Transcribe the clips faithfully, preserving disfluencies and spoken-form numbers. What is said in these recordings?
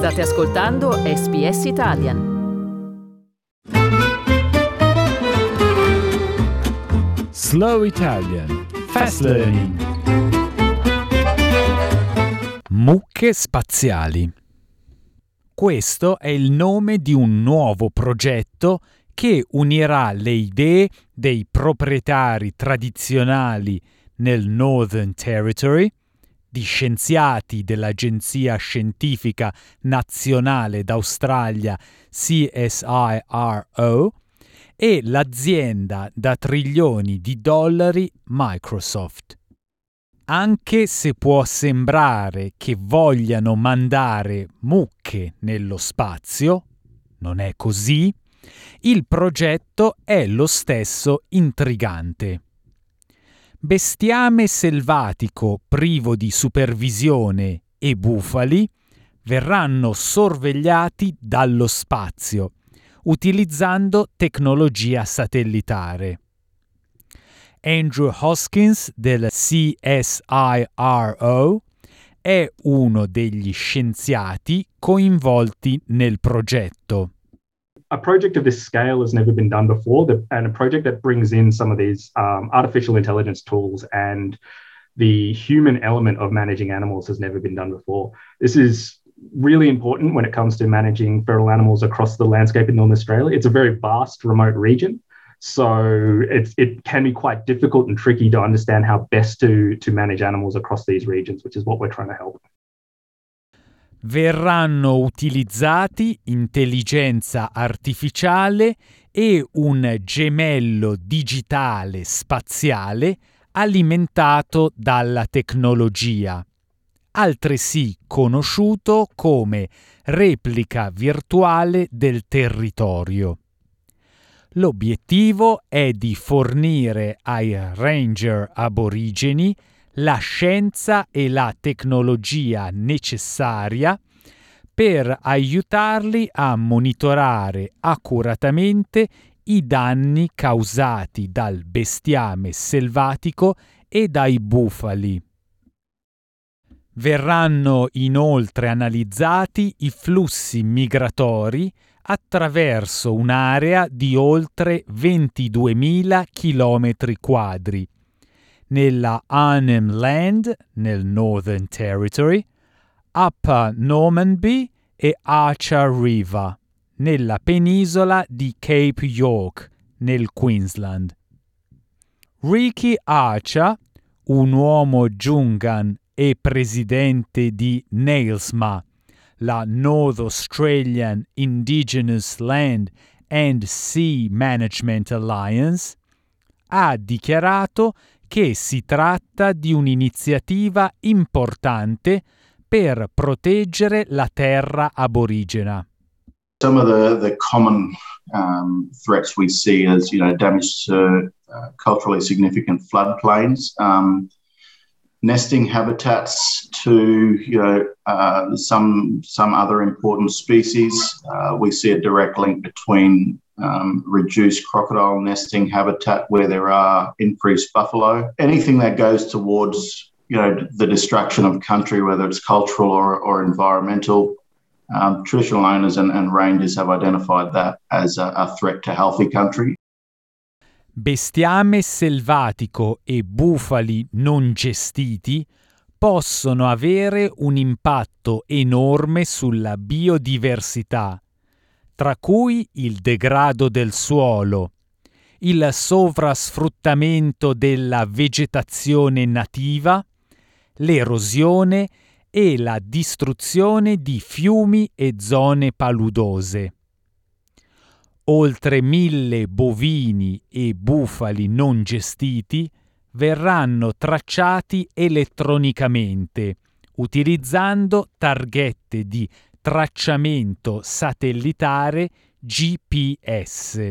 State ascoltando S B S Italian. Slow Italian. Fast Learning. Mucche spaziali. Questo è il nome di un nuovo progetto che unirà le idee dei proprietari tradizionali nel Northern Territory, di scienziati dell'Agenzia Scientifica Nazionale d'Australia C S I R O e l'azienda da trilioni di dollari Microsoft. Anche se può sembrare che vogliano mandare mucche nello spazio, non è così, il progetto è lo stesso intrigante. Bestiame selvatico privo di supervisione e bufali verranno sorvegliati dallo spazio utilizzando tecnologia satellitare. Andrew Hoskins del C S I R O è uno degli scienziati coinvolti nel progetto. A project of this scale has never been done before, and a project that brings in some of these um, artificial intelligence tools and the human element of managing animals has never been done before. This is really important when it comes to managing feral animals across the landscape in Northern Australia. It's a very vast, remote region, so it, it can be quite difficult and tricky to understand how best to, to manage animals across these regions, which is what we're trying to help. Verranno utilizzati intelligenza artificiale e un gemello digitale spaziale alimentato dalla tecnologia, altresì conosciuto come replica virtuale del territorio. L'obiettivo è di fornire ai ranger aborigeni la scienza e la tecnologia necessaria per aiutarli a monitorare accuratamente i danni causati dal bestiame selvatico e dai bufali. Verranno inoltre analizzati i flussi migratori attraverso un'area di oltre ventiduemila chilometri quadri, nella Arnhem Land, nel Northern Territory, Upper Normanby e Archer River, nella penisola di Cape York, nel Queensland. Ricky Archer, un uomo Jungan e presidente di NAILSMA, la North Australian Indigenous Land and Sea Management Alliance, ha dichiarato che si tratta di un'iniziativa importante per proteggere la terra aborigena. Some of the, the common um, threats we see is, you know, damage to uh, culturally significant floodplains, um, nesting habitats to, you know, uh, some some other important species. Uh, we see a direct link between Um, reduced crocodile nesting habitat where there are increased buffalo. Anything that goes towards, you know, the destruction of country, whether it's cultural or, or environmental, um, traditional owners and, and rangers have identified that as a, a threat to healthy country. Bestiame selvatico e bufali non gestiti possono avere un impatto enorme sulla biodiversità, tra cui il degrado del suolo, il sovrasfruttamento della vegetazione nativa, l'erosione e la distruzione di fiumi e zone paludose. Oltre mille bovini e bufali non gestiti verranno tracciati elettronicamente, utilizzando targhette di tracciamento satellitare G P S.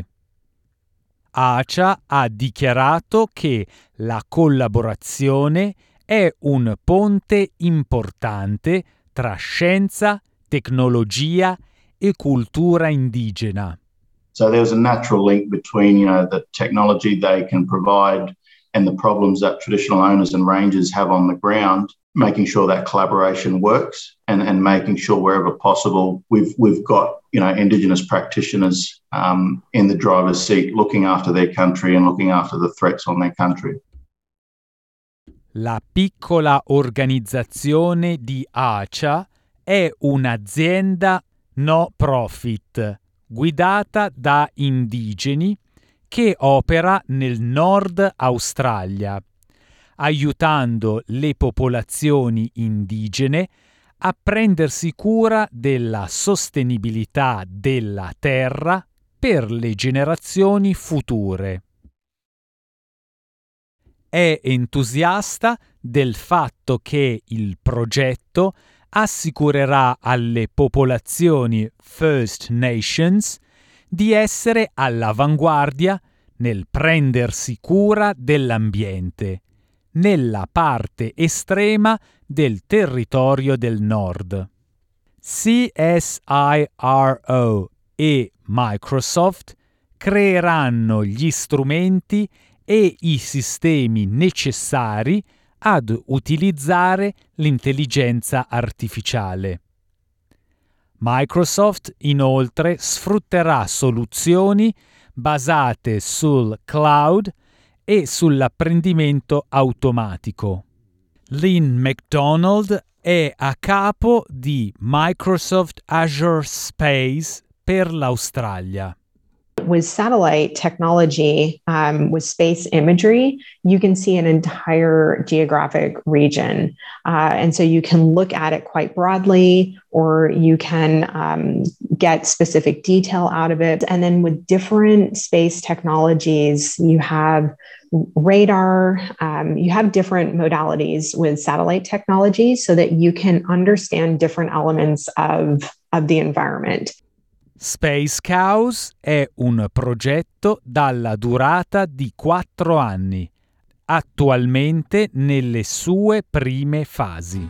ACHA ha dichiarato che la collaborazione è un ponte importante tra scienza, tecnologia e cultura indigena. So there's a natural link between, you know, the technology they can provide and the problems that traditional owners and rangers have on the ground making sure that collaboration works and, and making sure wherever possible we've we've got, you know, Indigenous practitioners um, in the driver's seat looking after their country and looking after the threats on their country. La piccola organizzazione di ACHA è un'azienda no profit guidata da indigeni che opera nel Nord Australia, aiutando le popolazioni indigene a prendersi cura della sostenibilità della terra per le generazioni future. È entusiasta del fatto che il progetto assicurerà alle popolazioni First Nations di essere all'avanguardia nel prendersi cura dell'ambiente nella parte estrema del territorio del nord. C S I R O e Microsoft creeranno gli strumenti e i sistemi necessari ad utilizzare l'intelligenza artificiale. Microsoft inoltre sfrutterà soluzioni basate sul cloud e sull'apprendimento automatico. Lynn McDonald è a capo di Microsoft Azure Space per l'Australia. With satellite technology, um, with space imagery, you can see an entire geographic region. Uh, and so you can look at it quite broadly, or you can um, get specific detail out of it. And then with different space technologies, you have radar, um, you have different modalities with satellite technology so that you can understand different elements of, of the environment. Space Cows è un progetto dalla durata di quattro anni, attualmente nelle sue prime fasi.